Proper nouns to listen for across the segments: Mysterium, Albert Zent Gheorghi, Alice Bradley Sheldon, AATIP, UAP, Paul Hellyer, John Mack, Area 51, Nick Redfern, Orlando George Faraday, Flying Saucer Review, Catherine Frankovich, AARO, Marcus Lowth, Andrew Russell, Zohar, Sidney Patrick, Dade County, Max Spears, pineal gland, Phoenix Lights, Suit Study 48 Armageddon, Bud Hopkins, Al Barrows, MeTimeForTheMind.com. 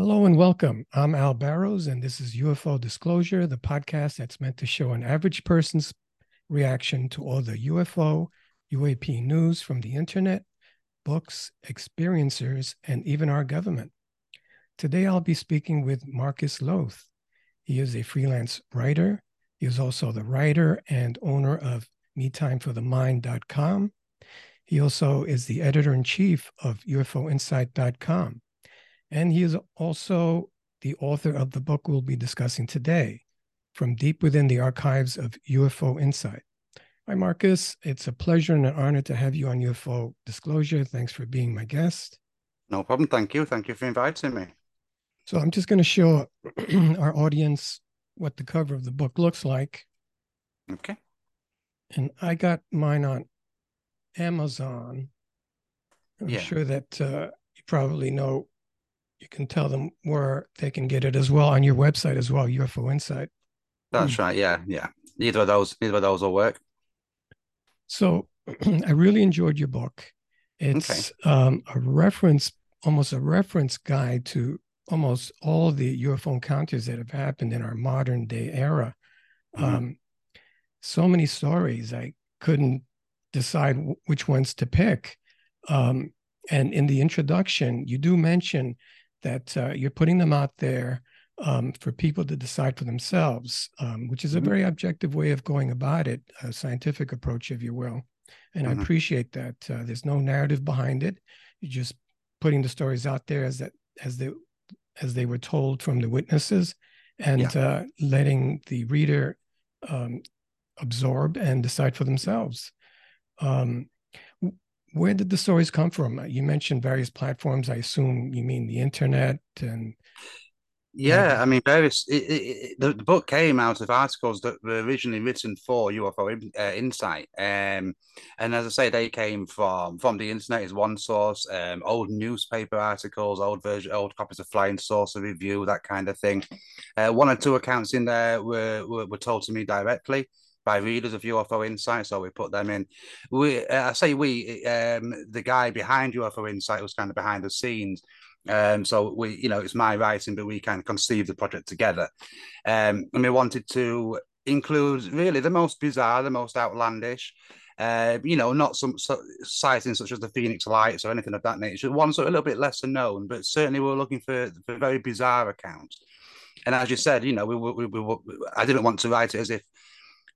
Hello and welcome. I'm Al Barrows, and this is UFO Disclosure, the podcast that's meant to show an average person's reaction to all the UFO, UAP news from the internet, books, experiencers, and even our government. Today, I'll be speaking with Marcus Lowth. He is a freelance writer. He is also the writer and owner of MeTimeForTheMind.com. He also is the editor-in-chief of UFOInsight.com. And he is also the author of the book we'll be discussing today, From Deep Within the Archives of UFO Insight. Hi, Marcus. It's a pleasure and an honor to have you on UFO Disclosure. Thanks for being my guest. No problem. Thank you. Thank you for inviting me. So I'm just going to show our audience what the cover of the book looks like. Okay. And I got mine on Amazon. I'm sure that you probably know. You can tell them where they can get it as well on your website as well, UFO Insight. That's right. Yeah. Yeah. Either of those will work. So I really enjoyed your book. It's almost a reference guide to almost all the UFO encounters that have happened in our modern day era. So many stories. I couldn't decide which ones to pick. And in the introduction, you do mention that you're putting them out there for people to decide for themselves, which is a very objective way of going about it, a scientific approach, if you will. And I appreciate that. There's no narrative behind it. You're just putting the stories out there as they were told from the witnesses and letting the reader absorb and decide for themselves. Where did the stories come from? You mentioned various platforms. I assume you mean the internet and... Yeah, I mean, various. The book came out of articles that were originally written for UFO Insight. And as I say, they came from the internet is one source, old newspaper articles, old copies of Flying Saucer Review, that kind of thing. One or two accounts in there were told to me directly by readers of UFO Insight, so we put them in. The guy behind UFO Insight was kind of behind the scenes. So we, you know, it's my writing, but we kind of conceived the project together. And we wanted to include really the most bizarre, the most outlandish, not some sightings such as the Phoenix Lights or anything of that nature. Ones that are a little bit lesser known, but certainly we're looking for very bizarre accounts. And as you said, you know, I didn't want to write it as if,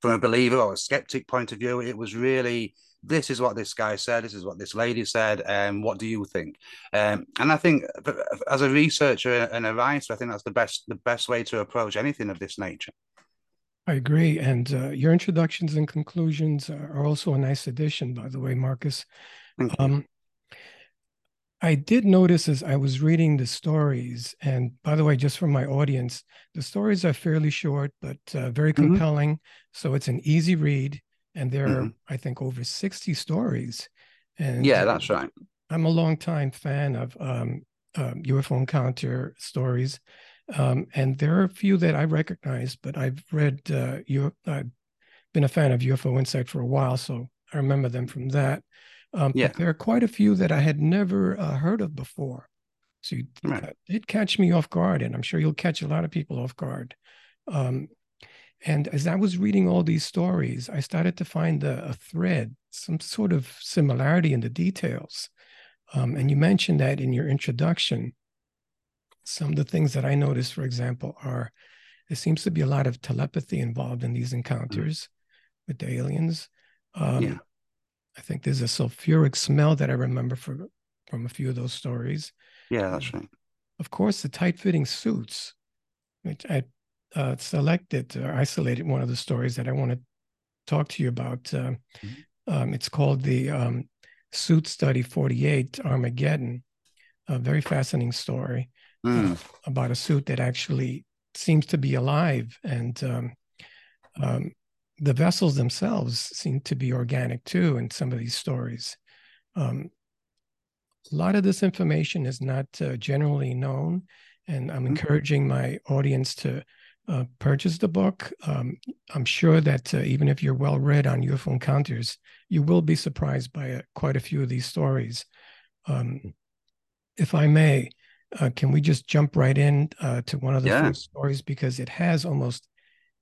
from a believer or a skeptic point of view, it was really, this is what this guy said, this is what this lady said, and what do you think? And I think as a researcher and a writer, I think that's the best way to approach anything of this nature. I agree. And your introductions and conclusions are also a nice addition, by the way, Marcus. I did notice as I was reading the stories, and by the way, just for my audience, the stories are fairly short, but very compelling. So it's an easy read. And there are, I think, over 60 stories. And yeah, that's right. I'm a longtime fan of UFO encounter stories. And there are a few that I recognize, but I've read, I've been a fan of UFO Insight for a while, so I remember them from that. There are quite a few that I had never heard of before. So you did catch me off guard, and I'm sure you'll catch a lot of people off guard. And as I was reading all these stories, I started to find a thread, some sort of similarity in the details. And you mentioned that in your introduction. Some of the things that I noticed, for example, are there seems to be a lot of telepathy involved in these encounters with the aliens. I think there's a sulfuric smell that I remember from a few of those stories. Yeah, that's right. Of course, the tight-fitting suits, which I selected or isolated one of the stories that I want to talk to you about. It's called the Suit Study 48 Armageddon, a very fascinating story about a suit that actually seems to be alive. And the vessels themselves seem to be organic too in some of these stories. A lot of this information is not generally known, and I'm encouraging my audience to purchase the book. I'm sure that even if you're well read on UFO encounters, you will be surprised by quite a few of these stories. If I may, Can we just jump right in to one of the first stories? Because it has almost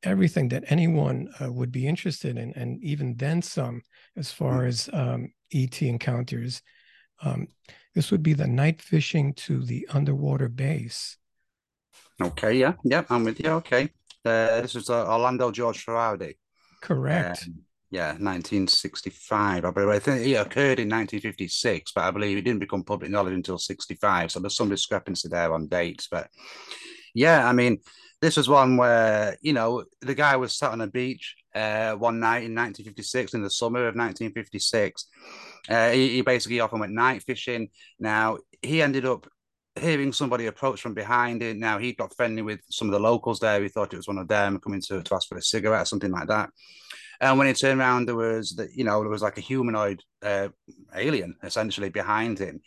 everything that anyone would be interested in, and even then some, as far as ET encounters. This would be the night fishing to the underwater base. Okay, yeah, I'm with you. Okay. This is Orlando George Faraday. Correct. 1965. I believe. I think it occurred in 1956, but I believe it didn't become public knowledge until 65. So there's some discrepancy there on dates. But yeah, I mean, this was one where, you know, the guy was sat on a beach one night in 1956, in the summer of 1956. He basically often went night fishing. Now, he ended up hearing somebody approach from behind him. Now, he got friendly with some of the locals there. He thought it was one of them coming to ask for a cigarette or something like that. And when he turned around, there was like a humanoid alien, essentially, behind him.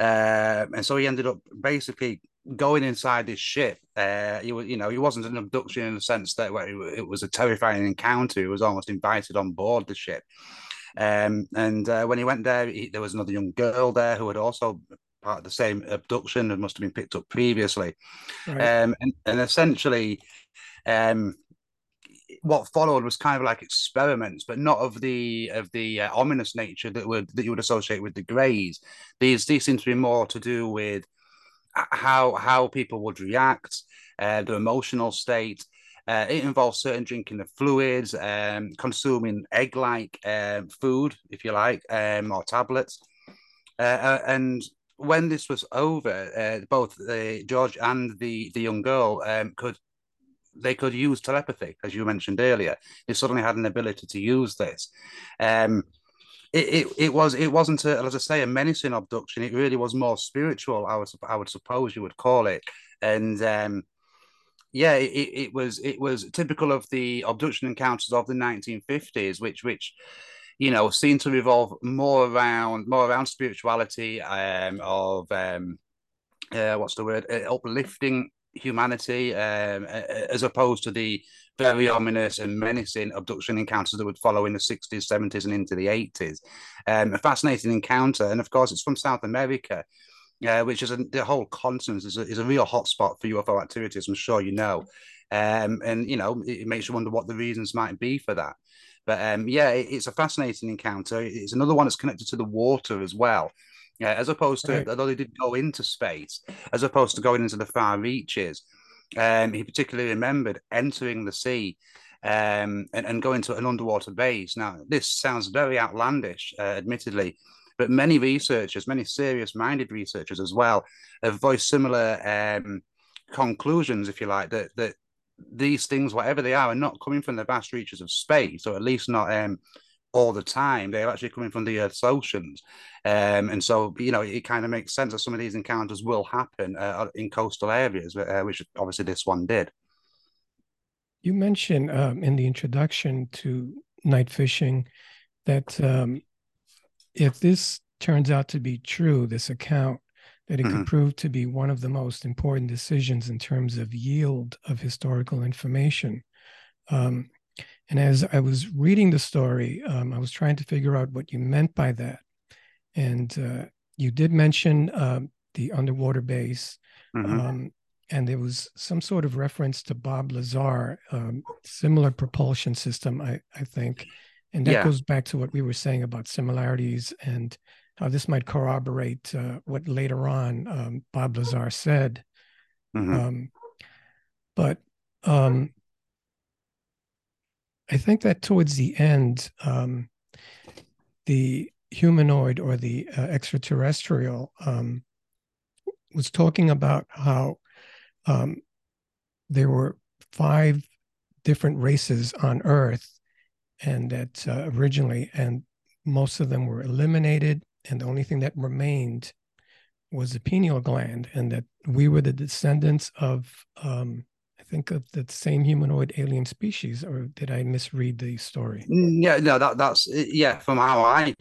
And so he ended up basically going inside this ship. It wasn't an abduction in the sense that it was a terrifying encounter. He was almost invited on board the ship. When he went there, there was another young girl there who had also part of the same abduction and must have been picked up previously. Right. Essentially, what followed was kind of like experiments, but not of the ominous nature that you would associate with the Greys. These seem to be more to do with how people would react, their emotional state. It involves certain drinking of fluids, consuming egg-like food, if you like, or tablets. And when this was over, both George and the young girl could use telepathy, as you mentioned earlier. They suddenly had an ability to use this. It wasn't, as I say, a menacing abduction. It really was more spiritual, I would suppose you would call it. And it was typical of the abduction encounters of the 1950s, which you know seemed to revolve more around spirituality, uplifting humanity, as opposed to the very ominous and menacing abduction encounters that would follow in the 60s, 70s, and into the 80s. A fascinating encounter, and of course, it's from South America, which is the whole continent is a real hotspot for UFO activities, I'm sure you know. And you know, it makes you wonder what the reasons might be for that. But it's a fascinating encounter. It's another one that's connected to the water as well. Yeah, as opposed to, although they did go into space, as opposed to going into the far reaches, he particularly remembered entering the sea and going to an underwater base. Now, this sounds very outlandish, admittedly, but many serious-minded researchers as well, have voiced similar conclusions, if you like, that these things, whatever they are not coming from the vast reaches of space, or at least not... all the time. They're actually coming from the Earth's oceans, and so you know it kind of makes sense that some of these encounters will happen in coastal areas, which obviously this one did. You mentioned in the introduction to night fishing that if this turns out to be true, this account, that it could prove to be one of the most important decisions in terms of yield of historical information. And as I was reading the story, I was trying to figure out what you meant by that. And you did mention the underwater base, and there was some sort of reference to Bob Lazar, similar propulsion system, I think. And that goes back to what we were saying about similarities and how this might corroborate what later on Bob Lazar said. I think that towards the end, the humanoid or the extraterrestrial was talking about how there were 5 different races on Earth, and that originally, and most of them were eliminated, and the only thing that remained was the pineal gland, and that we were the descendants of... think of the same humanoid alien species, or did I misread the story? From how I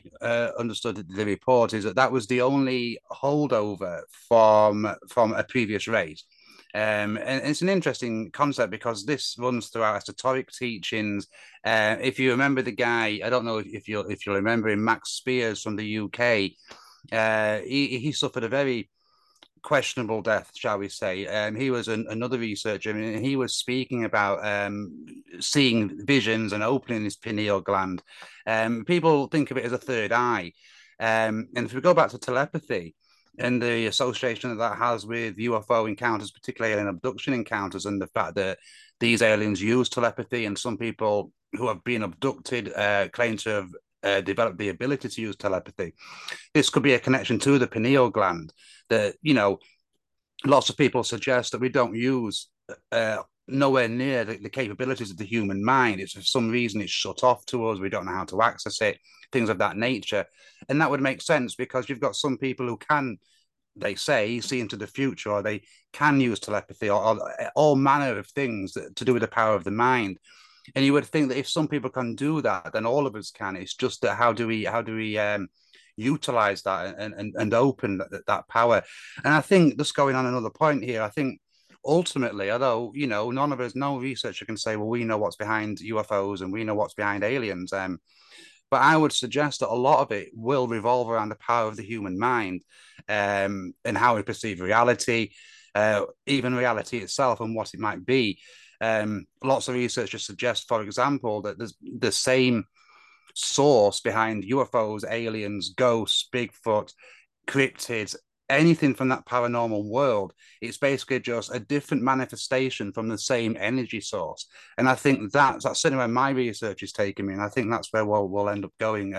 understood the report, is that was the only holdover from a previous race. And it's an interesting concept because this runs through our esoteric teachings. If you remember the guy, I don't know if you'll remember him, Max Spears from the UK, he suffered a very questionable death, shall we say. He was another researcher, and he was speaking about seeing visions and opening his pineal gland. People think of it as a third eye. And if we go back to telepathy and the association that that has with UFO encounters, particularly alien abduction encounters, and the fact that these aliens use telepathy, and some people who have been abducted claim to have developed the ability to use telepathy. This could be a connection to the pineal gland that, you know, lots of people suggest that we don't use nowhere near the capabilities of the human mind. It's for some reason it's shut off to us. We don't know how to access it, things of that nature. And that would make sense because you've got some people who can, they say, see into the future, or they can use telepathy, or all manner of things that, to do with the power of the mind. And you would think that if some people can do that, then all of us can. It's just that how do we utilize that and open that power? And I think just going on another point here, I think ultimately, although, you know, none of us, no researcher can say, well, we know what's behind UFOs and we know what's behind aliens. But I would suggest that a lot of it will revolve around the power of the human mind and how we perceive reality, even reality itself and what it might be. Lots of researchers suggest, for example, that there's the same source behind UFOs, aliens, ghosts, Bigfoot, cryptids, anything from that paranormal world. It's basically just a different manifestation from the same energy source. And I think that's certainly where my research is taking me. And I think that's where we'll end up going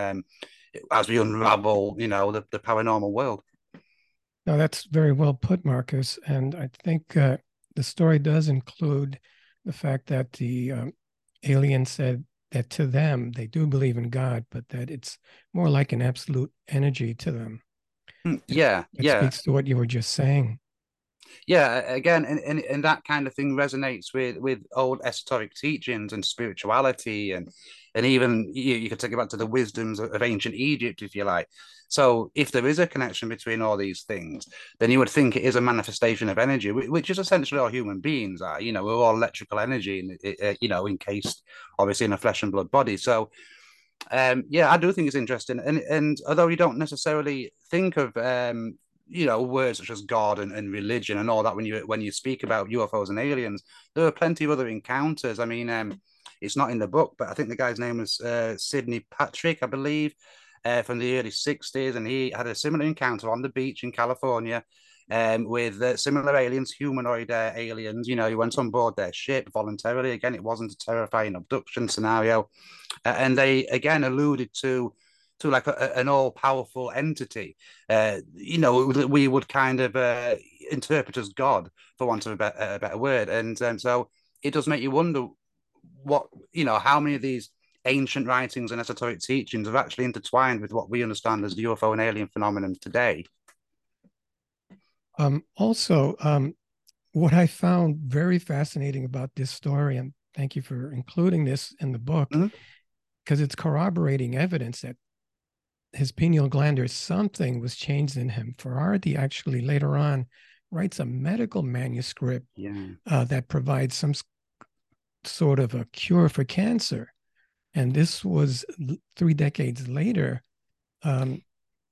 as we unravel, you know, the paranormal world. No, that's very well put, Marcus. And I think the story does include the fact that the alien said that to them, they do believe in God, but that it's more like an absolute energy to them. Yeah, it speaks to what you were just saying. Yeah, again, and that kind of thing resonates with old esoteric teachings and spirituality, and even you could take it back to the wisdoms of ancient Egypt, if you like. So if there is a connection between all these things, then you would think it is a manifestation of energy, which is essentially all human beings are. You know, we're all electrical energy, and you know, encased obviously in a flesh and blood body. So. Yeah, I do think it's interesting, and although you don't necessarily think of you know, words such as God and religion and all that when you speak about UFOs and aliens, there are plenty of other encounters. I mean, it's not in the book, but I think the guy's name was Sidney Patrick, I believe, from the early 60s, and he had a similar encounter on the beach in California with similar aliens, humanoid aliens. You know, he went on board their ship voluntarily. Again, it wasn't a terrifying abduction scenario. And they, again, alluded to like an all-powerful entity, you know, we would kind of interpret as God, for want of a better word. And so it does make you wonder what, you know, how many of these ancient writings and esoteric teachings are actually intertwined with what we understand as the UFO and alien phenomenon today. Also, what I found very fascinating about this story, and thank you for including this in the book, because it's corroborating evidence that his pineal gland or something was changed in him. Faraday actually later on writes a medical manuscript that provides some sort of a cure for cancer. And this was 3 decades later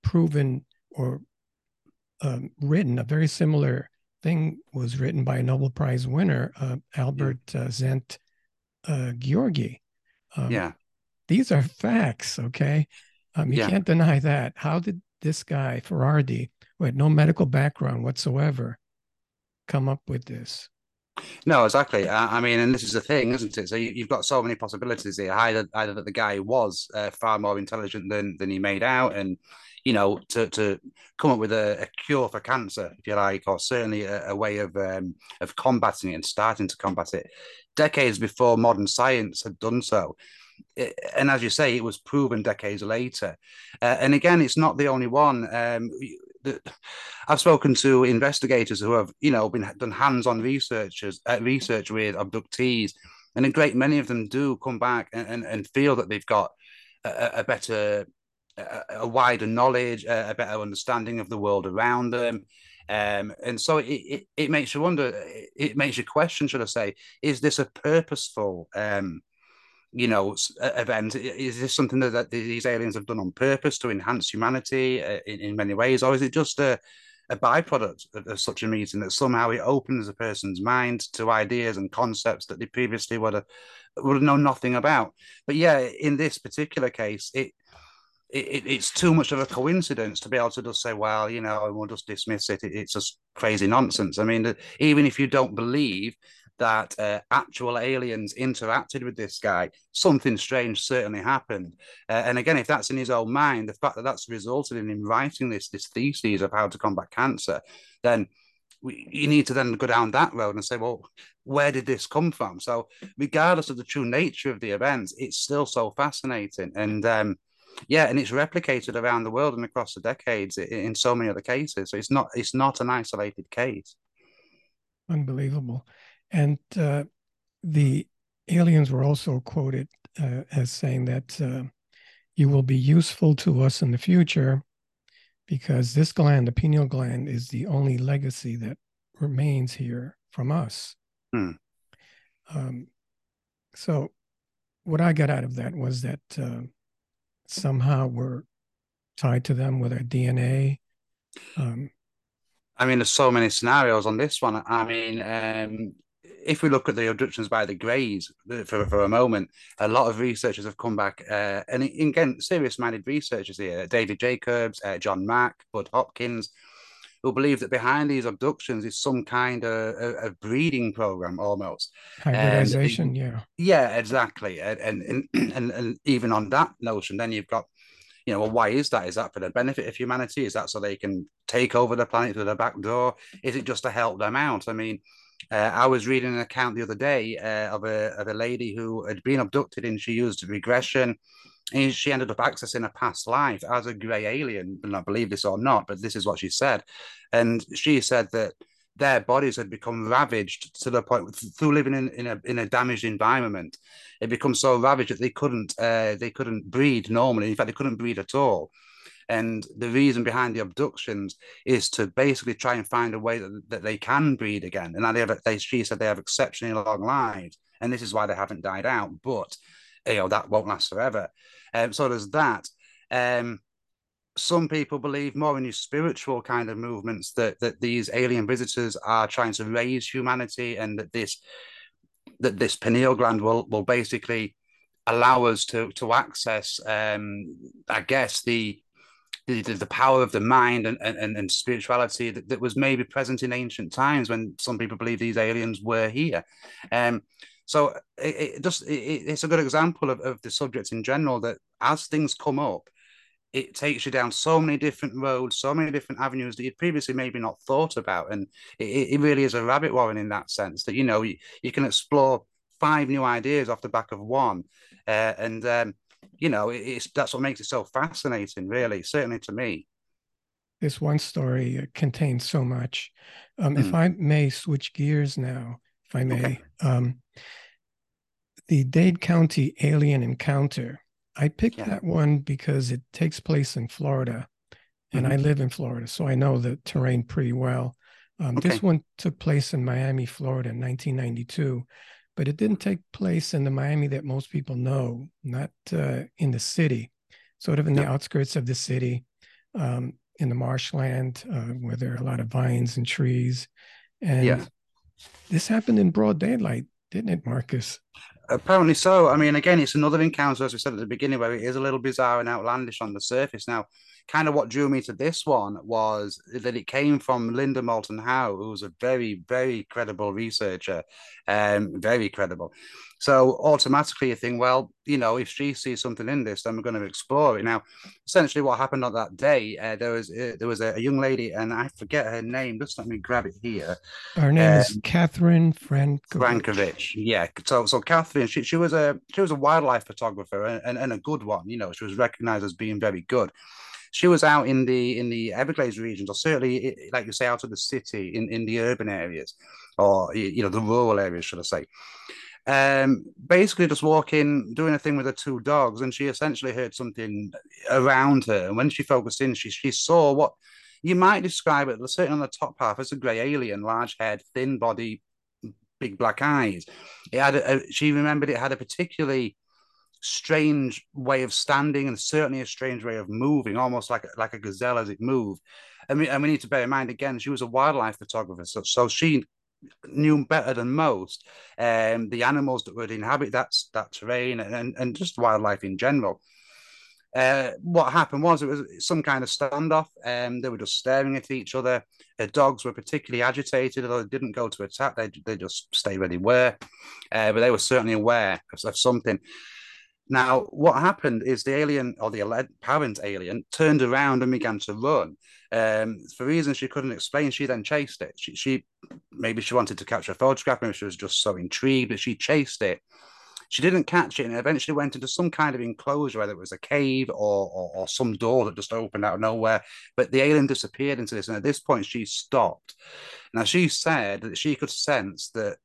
proven or written. A very similar thing was written by a Nobel Prize winner, Albert Zent Gheorghi. These are facts, okay? You can't deny that. How did this guy, Faraday, who had no medical background whatsoever, come up with this? No, exactly. I mean, and this is the thing, isn't it? So you've got so many possibilities here. Either that the guy was far more intelligent than he made out, and, you know, to come up with a cure for cancer, if you like, or certainly a way of combating it and starting to combat it, decades before modern science had done so. And as you say, it was proven decades later. And again, it's not the only one. I've spoken to investigators who have, you know, done hands-on research with abductees, and a great many of them do come back and feel that they've got a better, a wider knowledge, a better understanding of the world around them. And so it makes you wonder, it makes you question, should I say, is this a purposeful you know, event? Is this something that these aliens have done on purpose to enhance humanity in many ways, or is it just a byproduct of such a meeting, that somehow it opens a person's mind to ideas and concepts that they previously would have known nothing about. But yeah, in this particular case, it's too much of a coincidence to be able to just say, well, you know, and we'll just dismiss it. It's just crazy nonsense. I mean, even if you don't believe that actual aliens interacted with this guy, something strange certainly happened. And again, if that's in his own mind, the fact that that's resulted in him writing this thesis of how to combat cancer, then you need to then go down that road and say, well, where did this come from? So regardless of the true nature of the events, it's still so fascinating. And yeah, and it's replicated around the world and across the decades in so many other cases. So it's not an isolated case. Unbelievable. And the aliens were also quoted as saying that you will be useful to us in the future, because this gland, the pineal gland, is the only legacy that remains here from us. Mm. So what I got out of that was that somehow we're tied to them with our DNA. I mean, there's so many scenarios on this one. I mean, if we look at the abductions by the Greys for a moment, a lot of researchers have come back, and again, serious-minded researchers here, David Jacobs, John Mack, Bud Hopkins, who believe that behind these abductions is some kind of breeding program almost. Hybridization, yeah. Yeah, exactly. And even on that notion, then you've got, you know, well, why is that? Is that for the benefit of humanity? Is that so they can take over the planet through the back door? Is it just to help them out? I mean, I was reading an account the other day of a lady who had been abducted, and she used regression, and she ended up accessing a past life as a grey alien. And I believe this or not, but this is what she said. And she said that their bodies had become ravaged to the point, through living in a damaged environment, it becomes so ravaged that they couldn't breed normally. In fact, they couldn't breed at all. And the reason behind the abductions is to basically try and find a way that they can breed again. And she said they have exceptionally long lives, and this is why they haven't died out. But, you know, that won't last forever. So there's that. Some people believe more in these spiritual kind of movements that these alien visitors are trying to raise humanity, and that this pineal gland will basically allow us to access, I guess, the power of the mind and spirituality that was maybe present in ancient times when some people believe these aliens were here. So it's a good example of the subject in general, that as things come up, it takes you down so many different roads, so many different avenues that you'd previously maybe not thought about. And it really is a rabbit warren in that sense, that, you know, you can explore 5 new ideas off the back of one. You know, that's what makes it so fascinating, really, certainly to me. This one story contains so much. If I may switch gears now, if I may. Okay. The Dade County alien encounter, I picked that one because it takes place in Florida, and I live in Florida, so I know the terrain pretty well. This one took place in Miami, Florida in 1992, but it didn't take place in the Miami that most people know, not in the city, sort of in the outskirts of the city, in the marshland where there are a lot of vines and trees. And this happened in broad daylight, didn't it, Marcus? Apparently so. I mean, again, it's another encounter, as we said at the beginning, where it is a little bizarre and outlandish on the surface. Now, kind of what drew me to this one was that it came from Linda Moulton Howe, who was a very, very credible researcher, very credible. So automatically you think, well, you know, if she sees something in this, then we're going to explore it. Now, essentially what happened on that day, there was a young lady, and I forget her name. Just let me grab it here. Her name is Catherine Frankovich. Yeah. So Catherine, she was a wildlife photographer, and a good one. You know, she was recognized as being very good. She was out in the Everglades regions, or certainly, like you say, out of the city, in the urban areas, or, you know, the rural areas, should I say. Basically just walking, doing a thing with her 2 dogs, and she essentially heard something around her. And when she focused in, she saw what you might describe, it certainly on the top half, as a grey alien, large head, thin body, big black eyes. She remembered it had a particularly strange way of standing and certainly a strange way of moving, almost like a gazelle as it moved. And we need to bear in mind, again, she was a wildlife photographer, so she knew better than most the animals that would inhabit that terrain and just wildlife in general. What happened was it was some kind of standoff. They were just staring at each other. Her dogs were particularly agitated, although they didn't go to attack. They just stayed where they were. But they were certainly aware of something. Now, what happened is the alien, or the apparent alien, turned around and began to run. For reasons she couldn't explain, she then chased it. Maybe she wanted to capture a photograph, maybe she was just so intrigued, but she chased it. She didn't catch it, and eventually went into some kind of enclosure, whether it was a cave or some door that just opened out of nowhere. But the alien disappeared into this, and at this point, she stopped. Now, she said that she could sense that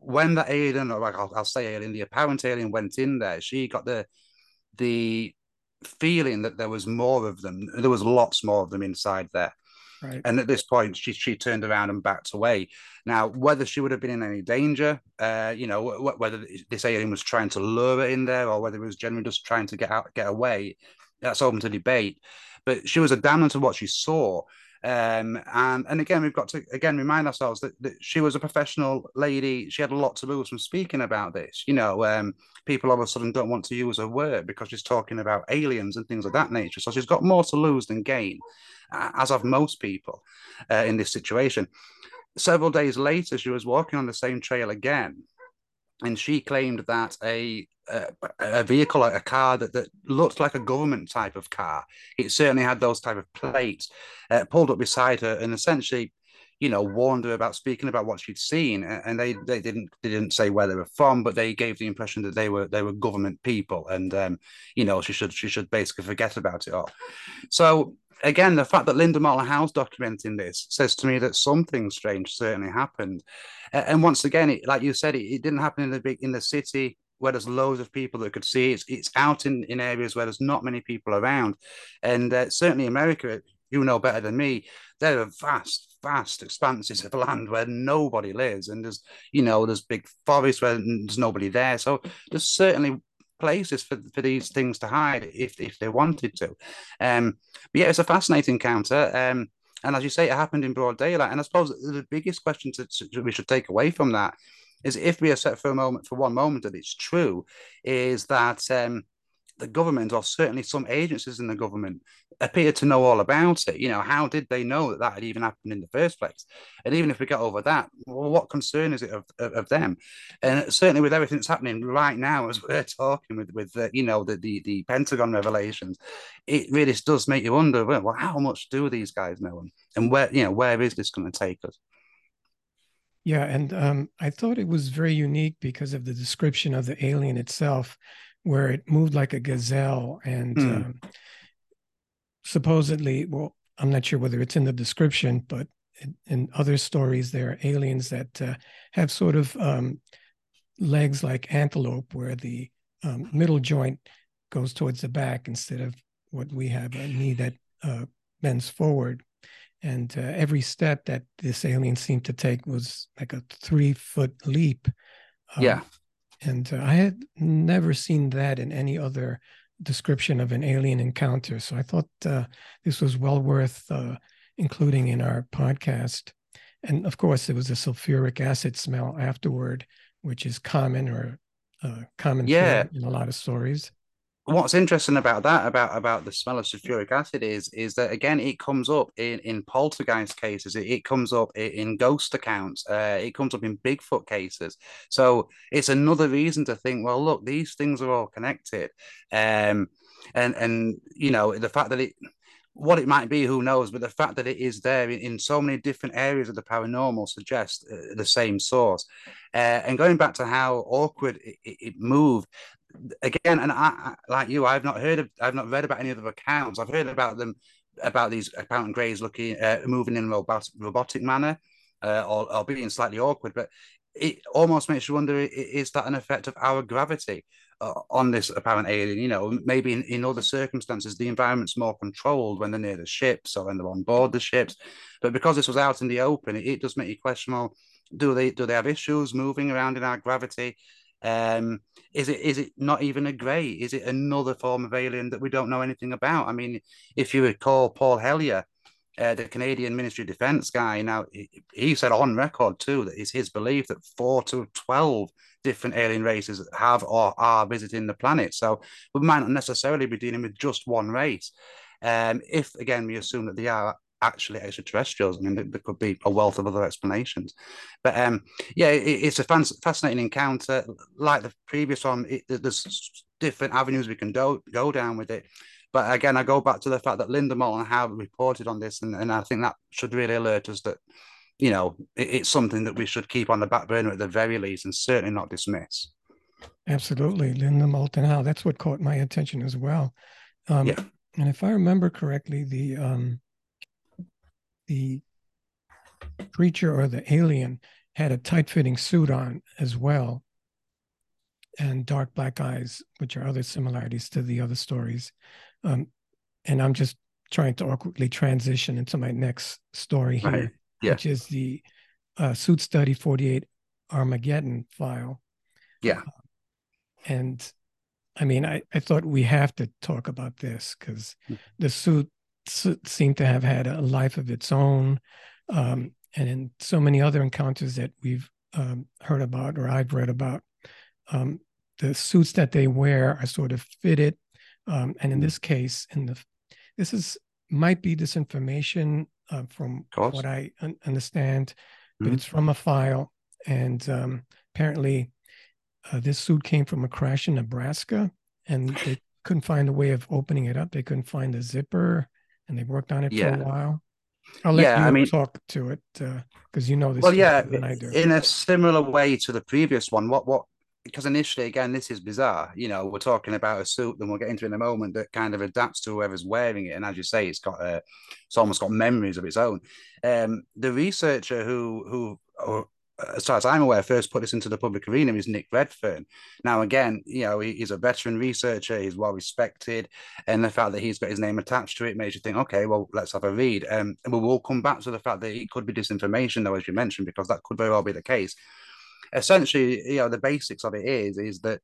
when the alien, or I'll say alien, the apparent alien went in there, she got the feeling that there was more of them. There was lots more of them inside there. Right. And at this point, she turned around and backed away. Now, whether she would have been in any danger, whether this alien was trying to lure her in there or whether it was generally just trying to get away, that's open to debate. But she was adamant to what she saw. And again, we've got to remind ourselves that she was a professional lady. She had a lot to lose from speaking about this. People all of a sudden don't want to use her word because she's talking about aliens and things of that nature. So she's got more to lose than gain, as have most people in this situation. Several days later, she was walking on the same trail again, and she claimed that a vehicle, a car that looked like a government type of car. It certainly had those type of plates, pulled up beside her and essentially, warned her about speaking about what she'd seen. And they didn't say where they were from, but they gave the impression that they were government people, and she should basically forget about it all. So again, the fact that Linda Moulton Howe's documenting this says to me that something strange certainly happened. And once again, like you said, it didn't happen in the city, where there's loads of people that could see. It's out in areas where there's not many people around. And certainly America, you know better than me, there are vast, vast expanses of land where nobody lives. And there's big forests where there's nobody there. So there's certainly places for these things to hide if they wanted to. But yeah, it's a fascinating encounter. And as you say, it happened in broad daylight. And I suppose the biggest question we should take away from that is, if we accept for one moment that it's true, is that the government, or certainly some agencies in the government, appear to know all about it. How did they know that had even happened in the first place? And even if we get over that, well, what concern is it of them? And certainly with everything that's happening right now, as we're talking with the Pentagon revelations, it really does make you wonder, well, how much do these guys know? And where is this going to take us? Yeah, and I thought it was very unique because of the description of the alien itself, where it moved like a gazelle, and supposedly, well, I'm not sure whether it's in the description, but in other stories, there are aliens that have sort of legs like antelope, where the middle joint goes towards the back instead of what we have, a knee that bends forward. And every step that this alien seemed to take was like a 3-foot leap. And I had never seen that in any other description of an alien encounter. So I thought this was well worth including in our podcast. And of course, there was a sulfuric acid smell afterward, which is common in a lot of stories. What's interesting about that, about the smell of sulfuric acid, is that, again, it comes up in poltergeist cases. It comes up in ghost accounts. It comes up in Bigfoot cases. So it's another reason to think, well, look, these things are all connected. The fact that what it might be, who knows, but the fact that it is there in so many different areas of the paranormal suggests the same source. And going back to how awkward it moved, again, and I, like you, I've not read about any other accounts. I've heard about these apparent greys looking, moving in a robotic manner, or being slightly awkward. But it almost makes you wonder: is that an effect of our gravity on this apparent alien? Maybe in other circumstances, the environment's more controlled when they're near the ships or when they're on board the ships. But because this was out in the open, it does make you question: well, do they have issues moving around in our gravity? Is it not even a grey? Is it another form of alien that we don't know anything about? I mean, if you recall Paul Hellyer, the Canadian Ministry of Defence guy, now he said on record too that it's his belief that 4 to 12 different alien races have or are visiting the planet. So we might not necessarily be dealing with just one race. If again we assume that they are actually extraterrestrials, I mean, there could be a wealth of other explanations. But yeah, it's a fascinating encounter. Like the previous one, there's different avenues we can go down with it. But again, I go back to the fact that Linda Moulton Howe reported on this, and I think that should really alert us that, you know, it's something that we should keep on the back burner at the very least and certainly not dismiss. Absolutely. Linda Moulton Howe, that's what caught my attention as well. Yeah. And if I remember correctly, the creature or the alien had a tight-fitting suit on as well, and dark black eyes, which are other similarities to the other stories. And I'm just trying to awkwardly transition into my next story here, right. Yeah. Which is the Suit Study 48 Armageddon file. Yeah. And I mean, I thought we have to talk about this because the suit seemed to have had a life of its own. And in so many other encounters that we've heard about or I've read about, the suits that they wear are sort of fitted. And in this case, this might be disinformation from what I understand, but it's from a file. And apparently this suit came from a crash in Nebraska, and they couldn't find a way of opening it up. They couldn't find the zipper, and they worked on it for a while. I'll let you talk to it because you know this better than I do. In a similar way to the previous one, because initially, again, this is bizarre. You know, we're talking about a suit, and we'll get into it in a moment, that kind of adapts to whoever's wearing it. And as you say, it's almost got memories of its own. The researcher who, as far as I'm aware, first put this into the public arena is Nick Redfern. Now, again, you know, he's a veteran researcher. He's well respected, and the fact that he's got his name attached to it makes you think, okay, well, let's have a read. And we will come back to the fact that it could be disinformation, though, as you mentioned, because that could very well be the case. Essentially, you know, the basics of it is that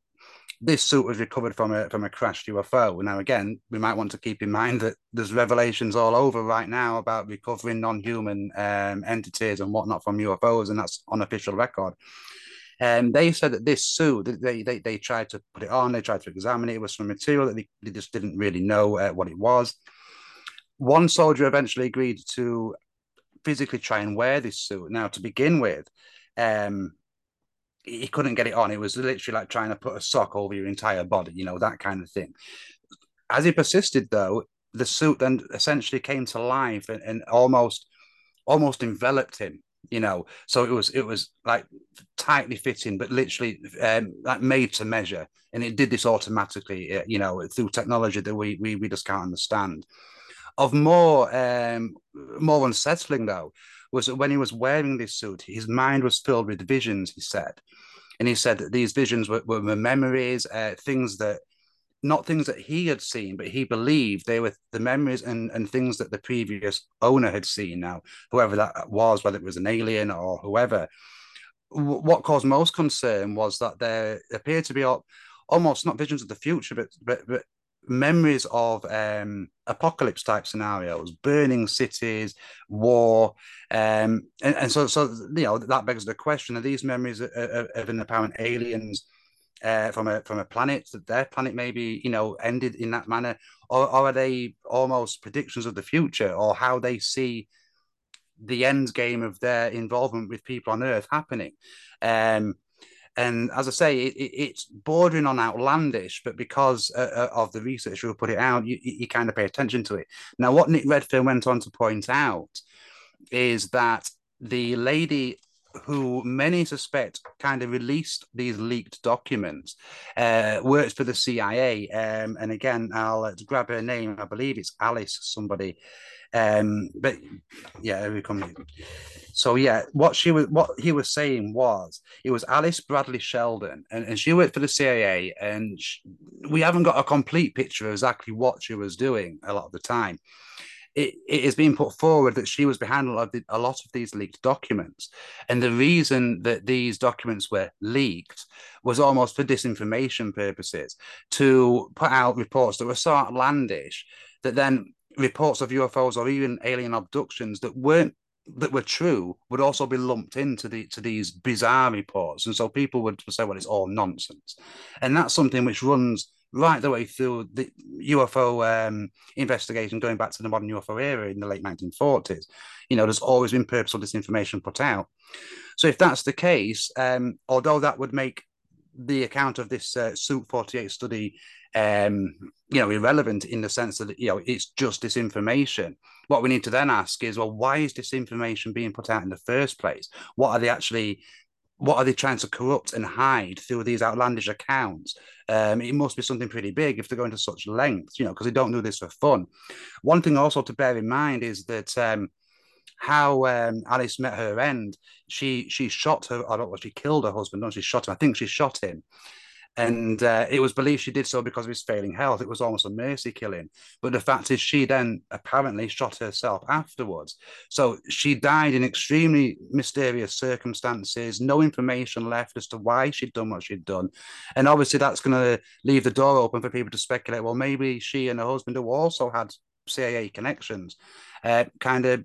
this suit was recovered from a crashed UFO. Now, again, we might want to keep in mind that there's revelations all over right now about recovering non-human entities and whatnot from UFOs, and that's on official record. They said that this suit, they tried to put it on, they tried to examine it. It was from material that they just didn't really know what it was. One soldier eventually agreed to physically try and wear this suit. Now, to begin with, he couldn't get it on. It was literally like trying to put a sock over your entire body, you know, that kind of thing. As he persisted, though, the suit then essentially came to life and almost enveloped him, you know. So it was like tightly fitting, but literally like made to measure. And it did this automatically, you know, through technology that we just can't understand. Of more unsettling, though, was that when he was wearing this suit, his mind was filled with visions, he said. And he said that these visions were memories, not things that he had seen, but he believed they were the memories and things that the previous owner had seen. Now, whoever that was, whether it was an alien or whoever. What caused most concern was that there appeared to be almost not visions of the future, but memories of apocalypse type scenarios, burning cities, war, and so you know, that begs the question: are these memories of an apparent aliens from a planet, that their planet maybe, you know, ended in that manner, or are they almost predictions of the future, or how they see the end game of their involvement with people on Earth happening? And as I say, it's bordering on outlandish, but because of the research who put it out, you kind of pay attention to it. Now, what Nick Redfern went on to point out is that the lady who many suspect kind of released these leaked documents works for the CIA. And again, I'll grab her name. I believe it's Alice somebody. But yeah, we come. So yeah, what he was saying was, it was Alice Bradley Sheldon, and she worked for the CIA, and we haven't got a complete picture of exactly what she was doing a lot of the time. it is being put forward that she was behind a lot of these leaked documents. And the reason that these documents were leaked was almost for disinformation purposes, to put out reports that were so outlandish that then reports of UFOs or even alien abductions that were true would also be lumped into these bizarre reports. And so people would say, well, it's all nonsense. And that's something which runs right the way through the UFO investigation, going back to the modern UFO era in the late 1940s. You know, there's always been purposeful disinformation put out. So if that's the case, although that would make the account of this Suit 48 study irrelevant in the sense that, you know, it's just disinformation. What we need to then ask is, well, why is disinformation being put out in the first place? What are they trying to corrupt and hide through these outlandish accounts? It must be something pretty big if they're going to such lengths, you know, because they don't do this for fun. One thing also to bear in mind is that how Alice met her end, she killed her husband, no, she shot him. I think she shot him. And it was believed she did so because of his failing health. It was almost a mercy killing. But the fact is, she then apparently shot herself afterwards. So she died in extremely mysterious circumstances, no information left as to why she'd done what she'd done. And obviously that's going to leave the door open for people to speculate, well, maybe she and her husband, who also had CIA connections, kind of,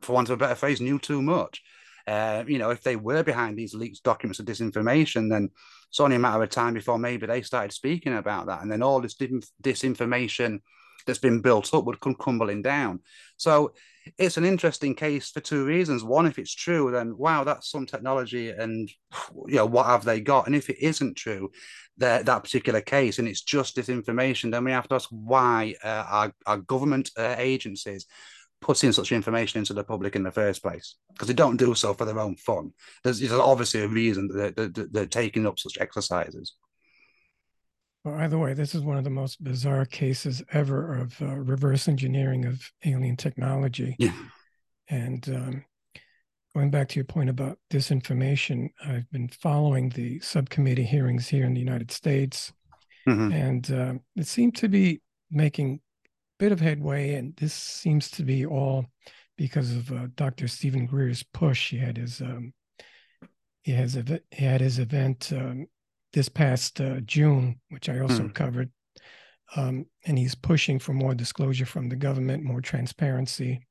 for want of a better phrase, knew too much. You know, if they were behind these leaked documents of disinformation, then it's only a matter of time before maybe they started speaking about that. And then all this disinformation that's been built up would come crumbling down. So it's an interesting case for two reasons. One, if it's true, then wow, that's some technology, and, you know, what have they got? And if it isn't true, that particular case, and it's just disinformation, then we have to ask why our government agencies putting such information into the public in the first place, because they don't do so for their own fun. There's obviously a reason that they're taking up such exercises. Well, either way, this is one of the most bizarre cases ever of reverse engineering of alien technology. Yeah. And going back to your point about disinformation, I've been following the subcommittee hearings here in the United States, mm-hmm. and it seemed to be making bit of headway, and this seems to be all because of Dr. Stephen Greer's push. He had his event this past June, which I also covered, and he's pushing for more disclosure from the government, more transparency.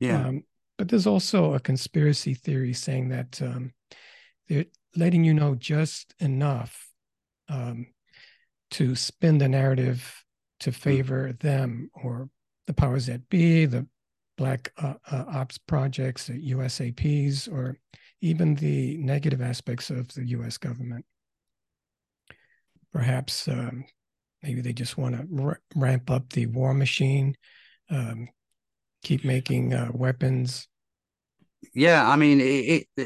Yeah, but there's also a conspiracy theory saying that they're letting you know just enough to spin the narrative to favor them or the powers that be, the black ops projects, the USAPs, or even the negative aspects of the U.S. government. Perhaps maybe they just want to ramp up the war machine, keep making weapons. Yeah, I mean, the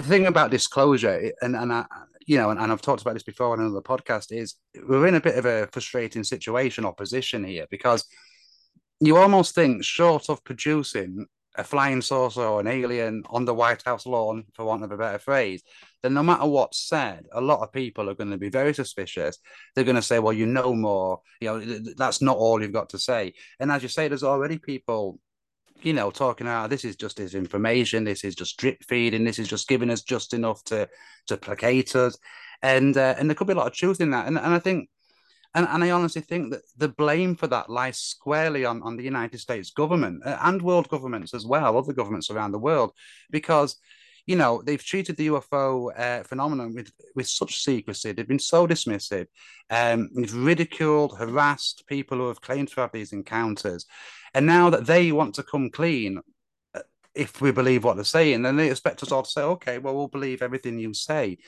thing about disclosure, and I've talked about this before on another podcast, is we're in a bit of a frustrating situation or position here, because you almost think, short of producing a flying saucer or an alien on the White House lawn, for want of a better phrase, then no matter what's said, a lot of people are going to be very suspicious. They're going to say, well, you know more, you know, that's not all you've got to say. And as you say, there's already people, you know, talking about this is just disinformation, this is just drip feeding, this is just giving us just enough to placate us, and there could be a lot of truth in that. And I think, and I honestly think that the blame for that lies squarely on the United States government and world governments as well, other governments around the world, because, you know, they've treated the UFO phenomenon with such secrecy. They've been so dismissive. They've ridiculed, harassed people who have claimed to have these encounters. And now that they want to come clean, if we believe what they're saying, then they expect us all to say, okay, well, we'll believe everything you say.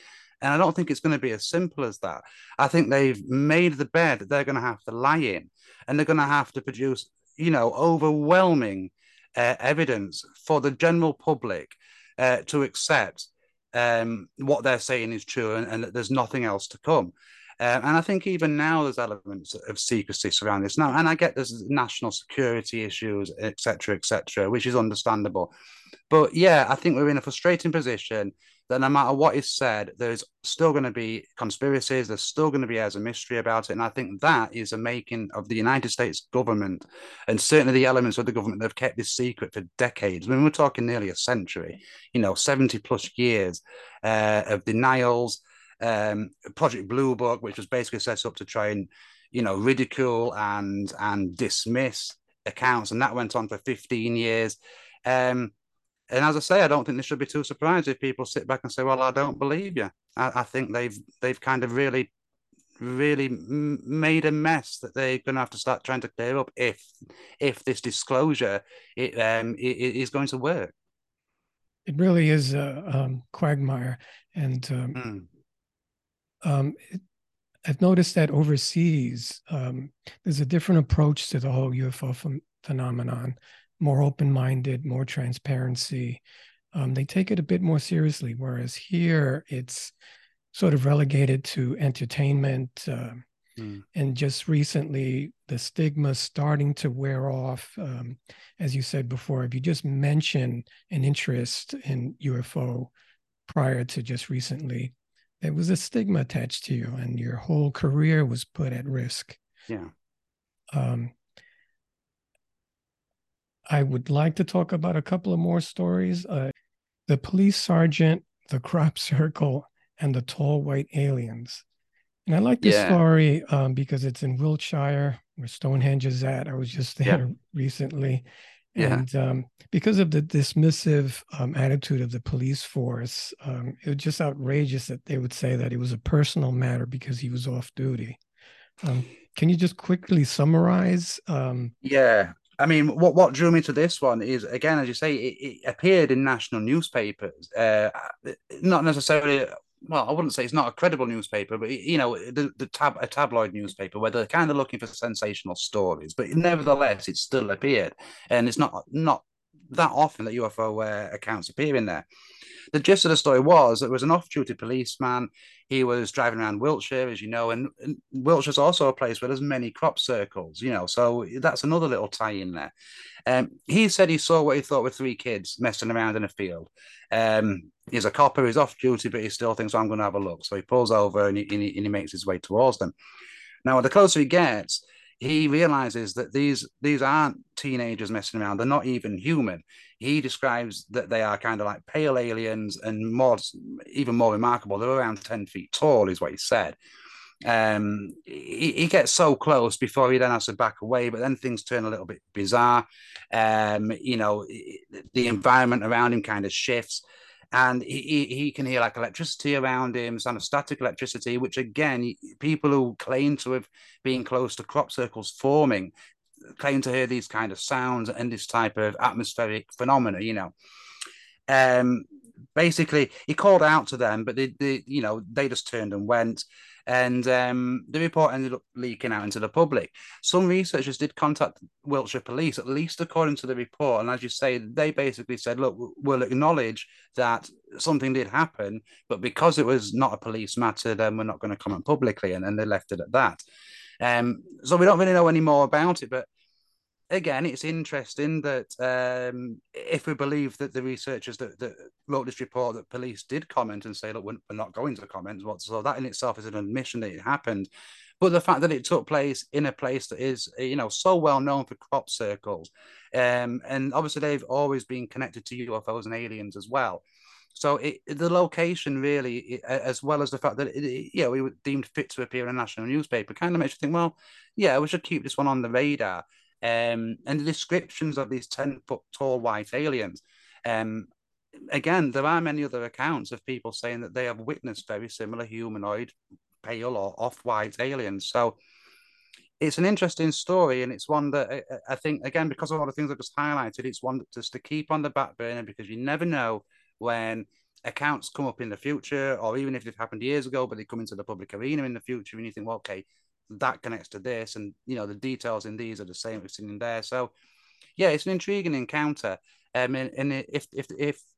And I don't think it's going to be as simple as that. I think they've made the bed that they're going to have to lie in, and they're going to have to produce, you know, overwhelming evidence for the general public to accept what they're saying is true, and that there's nothing else to come. And I think even now there's elements of secrecy surrounding this now. And I get there's national security issues, et cetera, which is understandable. But yeah, I think we're in a frustrating position that no matter what is said, there's still going to be conspiracies, there's still going to be airs of mystery about it. And I think that is a making of the United States government, and certainly the elements of the government that have kept this secret for decades. I mean, we're talking nearly a century, 70 plus years of denials. Project Blue Book, which was basically set up to try and, ridicule and dismiss accounts. And that went on for 15 years. And as I say, I don't think this should be too surprised if people sit back and say, well, I don't believe you. I think they've kind of really made a mess that they're going to have to start trying to clear up if this disclosure it is going to work. It really is a quagmire. And I've noticed that overseas, there's a different approach to the whole UFO phenomenon, more open-minded, more transparency. They take it a bit more seriously, whereas here it's sort of relegated to entertainment. And just recently, the stigma starting to wear off. As you said before, if you just mention an interest in UFO prior to just recently, there was a stigma attached to you and your whole career was put at risk. Yeah. I would like to talk about a couple of more stories. The police sergeant, the crop circle, and the tall white aliens. And I like this story because it's in Wiltshire, where Stonehenge is at. I was just there recently. And because of the dismissive attitude of the police force, it was just outrageous that they would say that it was a personal matter because he was off duty. Can you just quickly summarize? I mean, what drew me to this one is, again, as you say, it appeared in national newspapers. Not necessarily, well, I wouldn't say it's not a credible newspaper, but, a tabloid newspaper where they're kind of looking for sensational stories. But nevertheless, it still appeared. And it's not that often that UFO accounts appear in there. The gist of the story was there was an off-duty policeman. He was driving around Wiltshire, as you know, and Wiltshire's also a place where there's many crop circles, so that's another little tie in there. He said he saw what he thought were three kids messing around in a field. He's a copper, he's off duty, but he still thinks, I'm going to have a look. So he pulls over and he makes his way towards them. Now, the closer he gets, he realizes that these aren't teenagers messing around. They're not even human. He describes that they are kind of like pale aliens, and even more remarkable, they're around 10 feet tall, is what he said. He gets so close before he then has to back away, but then things turn a little bit bizarre. The environment around him kind of shifts. And he can hear like electricity around him, sound of static electricity, which again, people who claim to have been close to crop circles forming claim to hear these kind of sounds and this type of atmospheric phenomena, Basically, he called out to them, but they just turned and went. And the report ended up leaking out into the public. Some researchers did contact Wiltshire Police, at least according to the report. And as you say, they basically said, look, we'll acknowledge that something did happen, but because it was not a police matter, then we're not going to comment publicly. And then they left it at that. So we don't really know any more about it. But again, it's interesting that if we believe that the researchers that wrote this report, that police did comment and say, look, we're not going to comment. So that in itself is an admission that it happened. But the fact that it took place in a place that is, so well known for crop circles. And obviously, they've always been connected to UFOs and aliens as well. So the location really, as well as the fact that we were deemed fit to appear in a national newspaper, kind of makes you think, well, yeah, we should keep this one on the radar. And the descriptions of these 10-foot tall white aliens. Again, there are many other accounts of people saying that they have witnessed very similar humanoid, pale or off-white aliens. So it's an interesting story, and it's one that I think, again, because of all the things I've just highlighted, it's one that just to keep on the back burner, because you never know when accounts come up in the future, or even if they've happened years ago, but they come into the public arena in the future, and you think, well, okay, that connects to this, and the details in these are the same we've seen in there. So yeah, it's an intriguing encounter. And if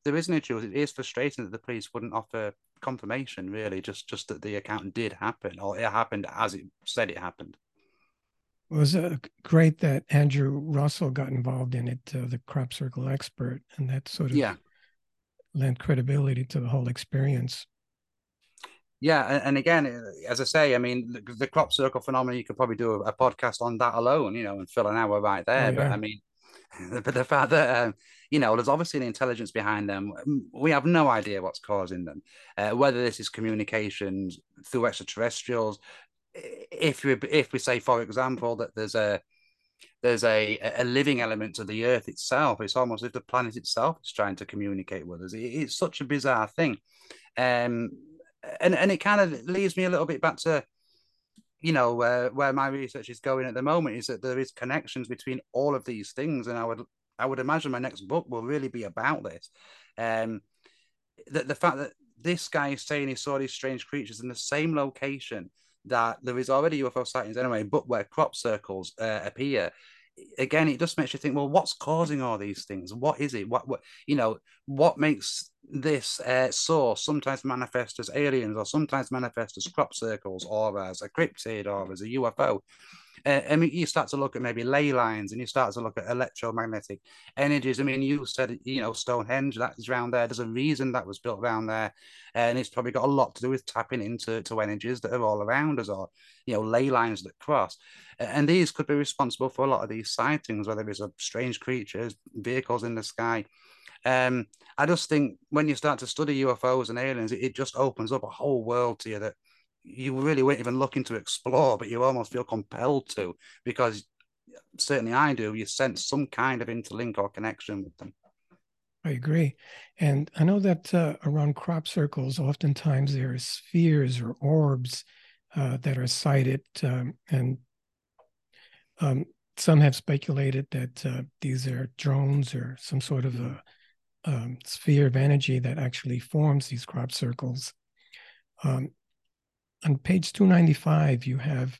there is an issue, it is frustrating that the police wouldn't offer confirmation, really, just that the account did happen, or it happened as it said it happened. It was great that Andrew Russell got involved in it, the crop circle expert, and that sort of lend credibility to the whole experience. Yeah, and again, as I say, I mean, the crop circle phenomenon, you could probably do a podcast on that alone, you know, and fill an hour right there. Oh, yeah. But I mean, but the fact that, you know, there's obviously an intelligence behind them. We have no idea what's causing them, whether this is communications through extraterrestrials. If we say, for example, that there's a living element to the Earth itself, it's almost as if the planet itself is trying to communicate with us. It's such a bizarre thing. And it kind of leaves me a little bit back to, you know, where my research is going at the moment, is that there is connections between all of these things. And I would imagine my next book will really be about this. The fact that this guy is saying he saw these strange creatures in the same location that there is already UFO sightings anyway, but where crop circles appear. Again, it just makes you think, well, what's causing all these things? What is it? What you know, what makes this source sometimes manifest as aliens, or sometimes manifest as crop circles, or as a cryptid, or as a UFO? I mean, you start to look at maybe ley lines, and you start to look at electromagnetic energies. I mean, you said, you know, Stonehenge, that's around there. There's a reason that was built around there, and it's probably got a lot to do with tapping into energies that are all around us, or, you know, ley lines that cross. And these could be responsible for a lot of these sightings, whether it's of strange creatures, vehicles in the sky. I just think when you start to study UFOs and aliens, it just opens up a whole world to you that you really weren't even looking to explore, but you almost feel compelled to, because certainly I do, you sense some kind of interlink or connection with them. I agree. And I know that around crop circles, oftentimes there are spheres or orbs that are sighted, and some have speculated that these are drones or some sort of a sphere of energy that actually forms these crop circles. On page 295, you have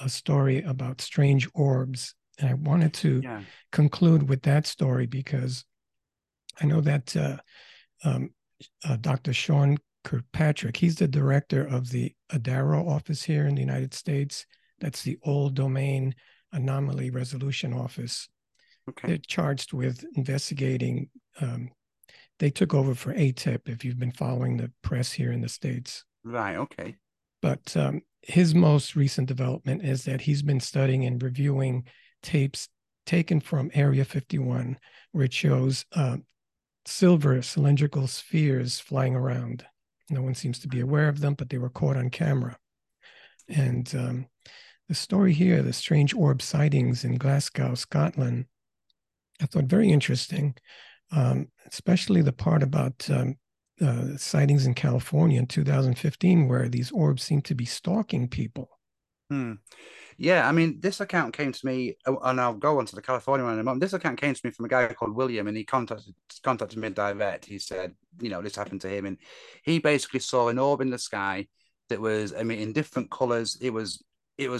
a story about strange orbs. And I wanted to conclude with that story, because I know that Dr. Sean Kirkpatrick, he's the director of the AARO office here in the United States. That's the Old Domain Anomaly Resolution Office. Okay. They're charged with investigating. They took over for AATIP, if you've been following the press here in the States. Right, okay. But his most recent development is that he's been studying and reviewing tapes taken from Area 51, where it shows silver cylindrical spheres flying around. No one seems to be aware of them, but they were caught on camera. And the story here, the strange orb sightings in Glasgow, Scotland, I thought very interesting, especially the part about sightings in California in 2015, where these orbs seem to be stalking people. Yeah, I mean, this account came to me, and I'll go on to the California one in a moment. This account came to me from a guy called William, and he contacted me direct. He said, you know, this happened to him, and he basically saw an orb in the sky that was, I mean, in different colors. It was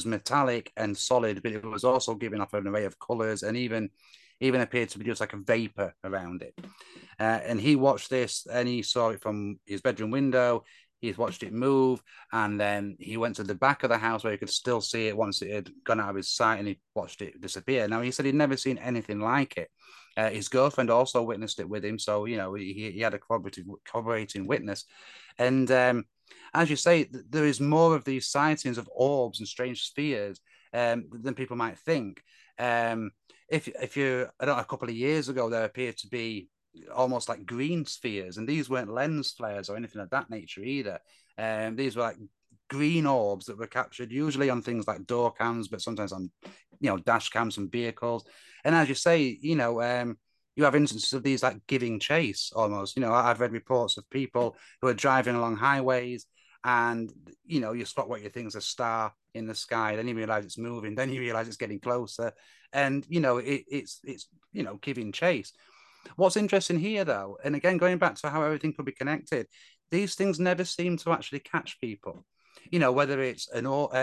metallic and solid, but it was also giving off an array of colors, and even appeared to produce like a vapor around it. And he watched this, and he saw it from his bedroom window. He's watched it move, and then he went to the back of the house where he could still see it once it had gone out of his sight, and he watched it disappear. Now, he said he'd never seen anything like it. His girlfriend also witnessed it with him, so, you know, he had a corroborating witness. And as you say, there is more of these sightings of orbs and strange spheres than people might think. If you, I don't know, a couple of years ago, there appeared to be almost like green spheres, and these weren't lens flares or anything of that nature either. These were like green orbs that were captured usually on things like door cams, but sometimes on, you know, dash cams and vehicles. And as you say, you know, you have instances of these like giving chase almost. You know, I've read reports of people who are driving along highways, and, you know, you spot what you think is a star in the sky, then you realize it's moving, then you realize it's getting closer, and, you know, it's you know, giving chase. What's interesting here, though, and again going back to how everything could be connected, these things never seem to actually catch people. You know, whether it's an orb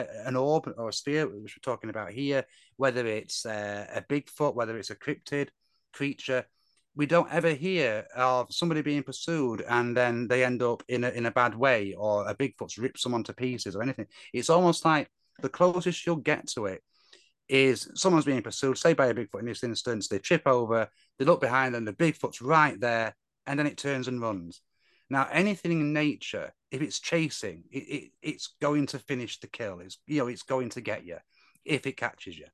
or a sphere, which we're talking about here, whether it's a Bigfoot, whether it's a cryptid creature, we don't ever hear of somebody being pursued and then they end up in a bad way, or a Bigfoot's ripped someone to pieces or anything. It's almost like the closest you'll get to it is someone's being pursued, say by a Bigfoot in this instance, they trip over, they look behind them, the Bigfoot's right there, and then it turns and runs. Now, anything in nature, if it's chasing, it's going to finish the kill. It's, you know, it's going to get you if it catches you.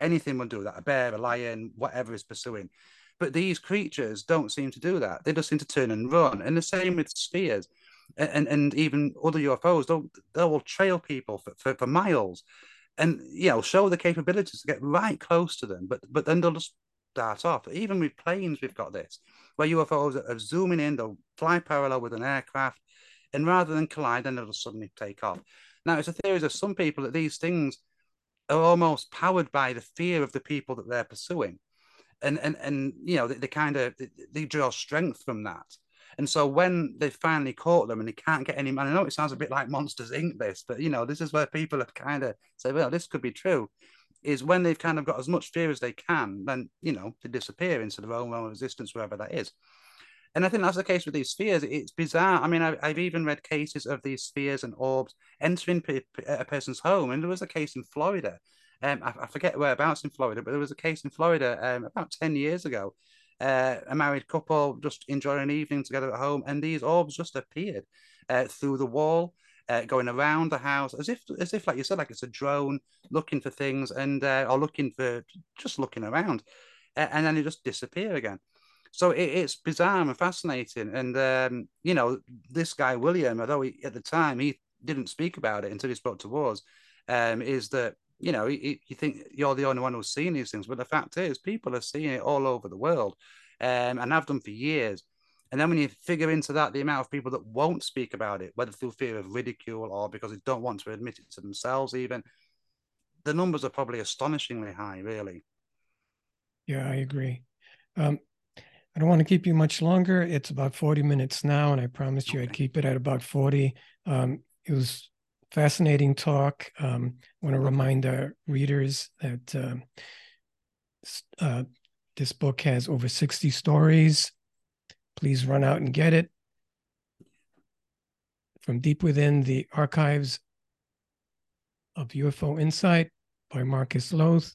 Anything will do that, a bear, a lion, whatever is pursuing. But these creatures don't seem to do that. They just seem to turn and run. And the same with spheres and even other UFOs. They'll trail people for miles and, you know, show the capabilities to get right close to them. But then they'll just start off. Even with planes, we've got this, where UFOs are zooming in, they'll fly parallel with an aircraft, and rather than collide, then they'll suddenly take off. Now, it's a theory of some people that these things are almost powered by the fear of the people that they're pursuing. And you know, they draw strength from that. And so when they finally caught them and they can't get any, and I know it sounds a bit like Monsters, Inc., this, but, you know, this is where people have kind of say, well, this could be true, is when they've kind of got as much fear as they can, then, you know, they disappear into their own realm of existence, wherever that is. And I think that's the case with these spheres. It's bizarre. I mean, I've even read cases of these spheres and orbs entering a person's home. And there was a case in Florida. I forget whereabouts in Florida, but there was a case in Florida about 10 years ago. A married couple just enjoying an evening together at home, and these orbs just appeared through the wall, going around the house, as if, like you said, like it's a drone looking for things and or looking for just looking around, and then they just disappear again. So it's bizarre and fascinating. And you know, this guy William, although at the time he didn't speak about it until he spoke to us, is that, you know, you think you're the only one who's seen these things, but the fact is people are seeing it all over the world, and have done for years. And then when you figure into that the amount of people that won't speak about it, whether through fear of ridicule or because they don't want to admit it to themselves even, the numbers are probably astonishingly high, really. Yeah, I agree. I don't want to keep you much longer. It's about 40 minutes now, and I promised you I'd keep it at about 40. It was fascinating talk. I want to remind our readers that this book has over 60 stories. Please run out and get it. From Deep Within the Archives of UFO Insight by Marcus Lowth.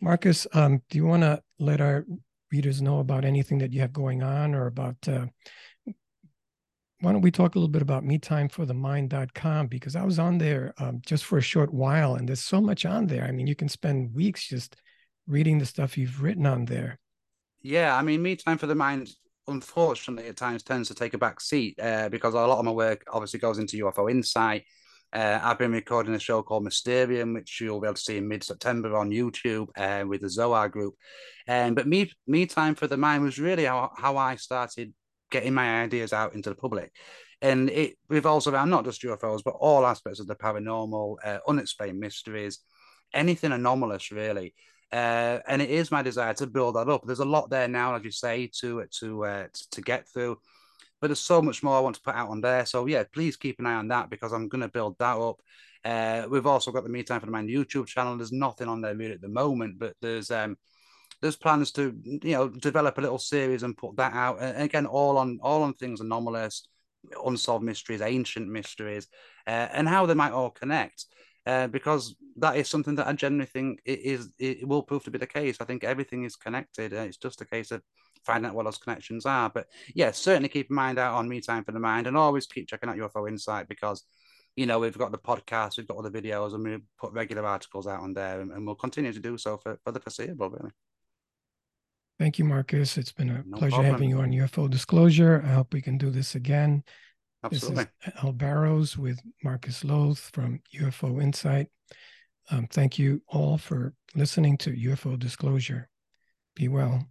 Marcus, do you want to let our readers know about anything that you have going on, or about why don't we talk a little bit about MeTimeForTheMind.com, because I was on there just for a short while, and there's so much on there. I mean, you can spend weeks just reading the stuff you've written on there. Yeah, I mean, Me Time for the Mind, unfortunately, at times tends to take a back seat because a lot of my work obviously goes into UFO Insight. I've been recording a show called Mysterium, which you'll be able to see in mid-September on YouTube with the Zohar group. But Me Time for the Mind was really how I started getting my ideas out into the public. And it revolves around not just UFOs, but all aspects of the paranormal, unexplained mysteries, anything anomalous, really. And it is my desire to build that up. There's a lot there now, as you say, to get through. But there's so much more I want to put out on there. So, yeah, please keep an eye on that, because I'm going to build that up. We've also got the Me Time for the Mind YouTube channel. There's nothing on there really at the moment, but there's plans to, you know, develop a little series and put that out. And again, all on things anomalous, unsolved mysteries, ancient mysteries, and how they might all connect, because that is something that I generally think it will prove to be the case. I think everything is connected, and it's just a case of finding out what those connections are. But yeah, certainly keep your mind out on Me Time for the Mind, and always keep checking out UFO Insight, because, you know, we've got the podcast, we've got all the videos, and we put regular articles out on there, and we'll continue to do so for the foreseeable, really. Thank you, Marcus. It's been a pleasure having you on UFO Disclosure. I hope we can do this again. Absolutely. This is Al Barrows with Marcus Lowth from UFO Insight. Thank you all for listening to UFO Disclosure. Be well.